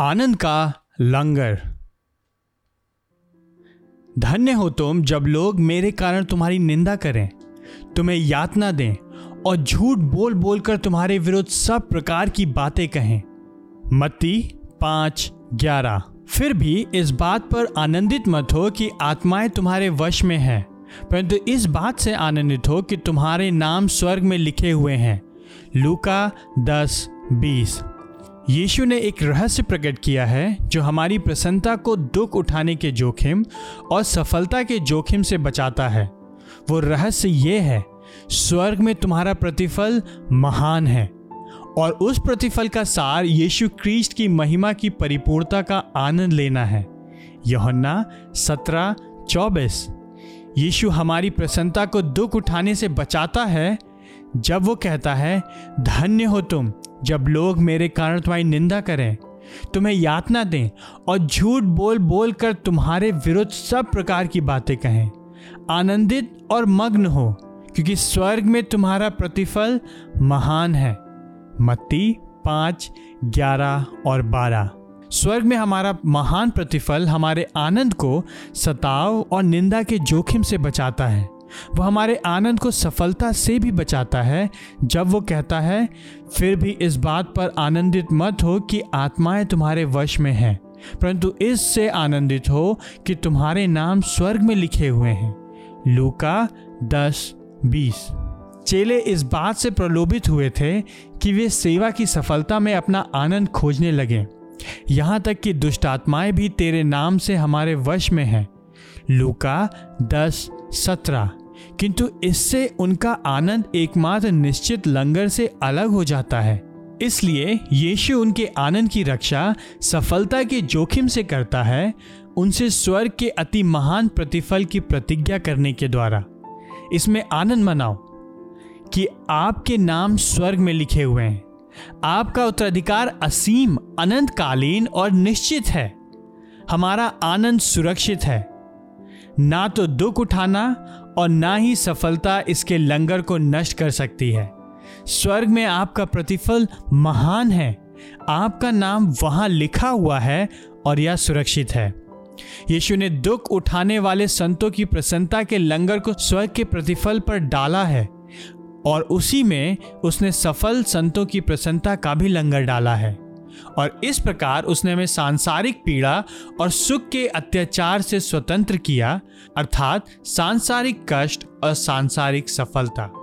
आनन्द का लंगर। धन्य हो तुम जब लोग मेरे कारण तुम्हारी निंदा करें, तुम्हें यातना दें और झूठ बोल बोल कर तुम्हारे विरुद्ध सब प्रकार की बातें कहें। मत्ती 5:11। फिर भी इस बात पर आनंदित मत हो कि आत्माएं तुम्हारे वश में हैं, परंतु इस बात से आनंदित हो कि तुम्हारे नाम स्वर्ग में लिखे हुए हैं। लूका 10:20। यीशु ने एक रहस्य प्रकट किया है जो हमारी प्रसन्नता को दुख उठाने के जोखिम और सफलता के जोखिम से बचाता है। वो रहस्य ये है, स्वर्ग में तुम्हारा प्रतिफल महान है और उस प्रतिफल का सार यीशु ख्रीष्ट की महिमा की परिपूर्णता का आनंद लेना है। यूहन्ना 17:24। यीशु हमारी प्रसन्नता को दुख उठाने से बचाता है जब वो कहता है, धन्य हो तुम जब लोग मेरे कारण तुम्हारी निंदा करें, तुम्हें यातना दें और झूठ बोल बोल कर तुम्हारे विरुद्ध सब प्रकार की बातें कहें। आनंदित और मग्न हो, क्योंकि स्वर्ग में तुम्हारा प्रतिफल महान है। मत्ती 5:11-12। स्वर्ग में हमारा महान प्रतिफल हमारे आनंद को सताव और निंदा के जोखिम से बचाता है। वह हमारे आनंद को सफलता से भी बचाता है जब वो कहता है, फिर भी इस बात पर आनंदित मत हो कि आत्माएं तुम्हारे वश में हैं, परंतु इससे आनंदित हो कि तुम्हारे नाम स्वर्ग में लिखे हुए हैं। लूका 10:20। चेले इस बात से प्रलोभित हुए थे कि वे सेवा की सफलता में अपना आनंद खोजने लगे, यहाँ तक कि दुष्ट आत्माएं भी तेरे नाम से हमारे वश में हैं। लूका 10:17। किंतु इससे उनका आनंद एकमात्र निश्चित लंगर से अलग हो जाता है। इसलिए यीशु उनके आनंद की रक्षा सफलता के जोखिम से करता है, उनसे स्वर्ग के अति महान प्रतिफल की प्रतिज्ञा करने के द्वारा। इसमें आनंद मनाओ कि आपके नाम स्वर्ग में लिखे हुए हैं। आपका उत्तराधिकार असीम, अनंतकालीन और निश्चित है। हमारा आनंद सुरक्षित है। ना तो दुख उठाना और ना ही सफलता इसके लंगर को नष्ट कर सकती है। स्वर्ग में आपका प्रतिफल महान है। आपका नाम वहां लिखा हुआ है और यह सुरक्षित है। यीशु ने दुख उठाने वाले संतों की प्रसन्नता के लंगर को स्वर्ग के प्रतिफल पर डाला है और उसी में उसने सफल संतों की प्रसन्नता का भी लंगर डाला है। और इस प्रकार उसने हमें सांसारिक पीड़ा और सुख के अत्याचार से स्वतंत्र किया, अर्थात सांसारिक कष्ट और सांसारिक सफलता।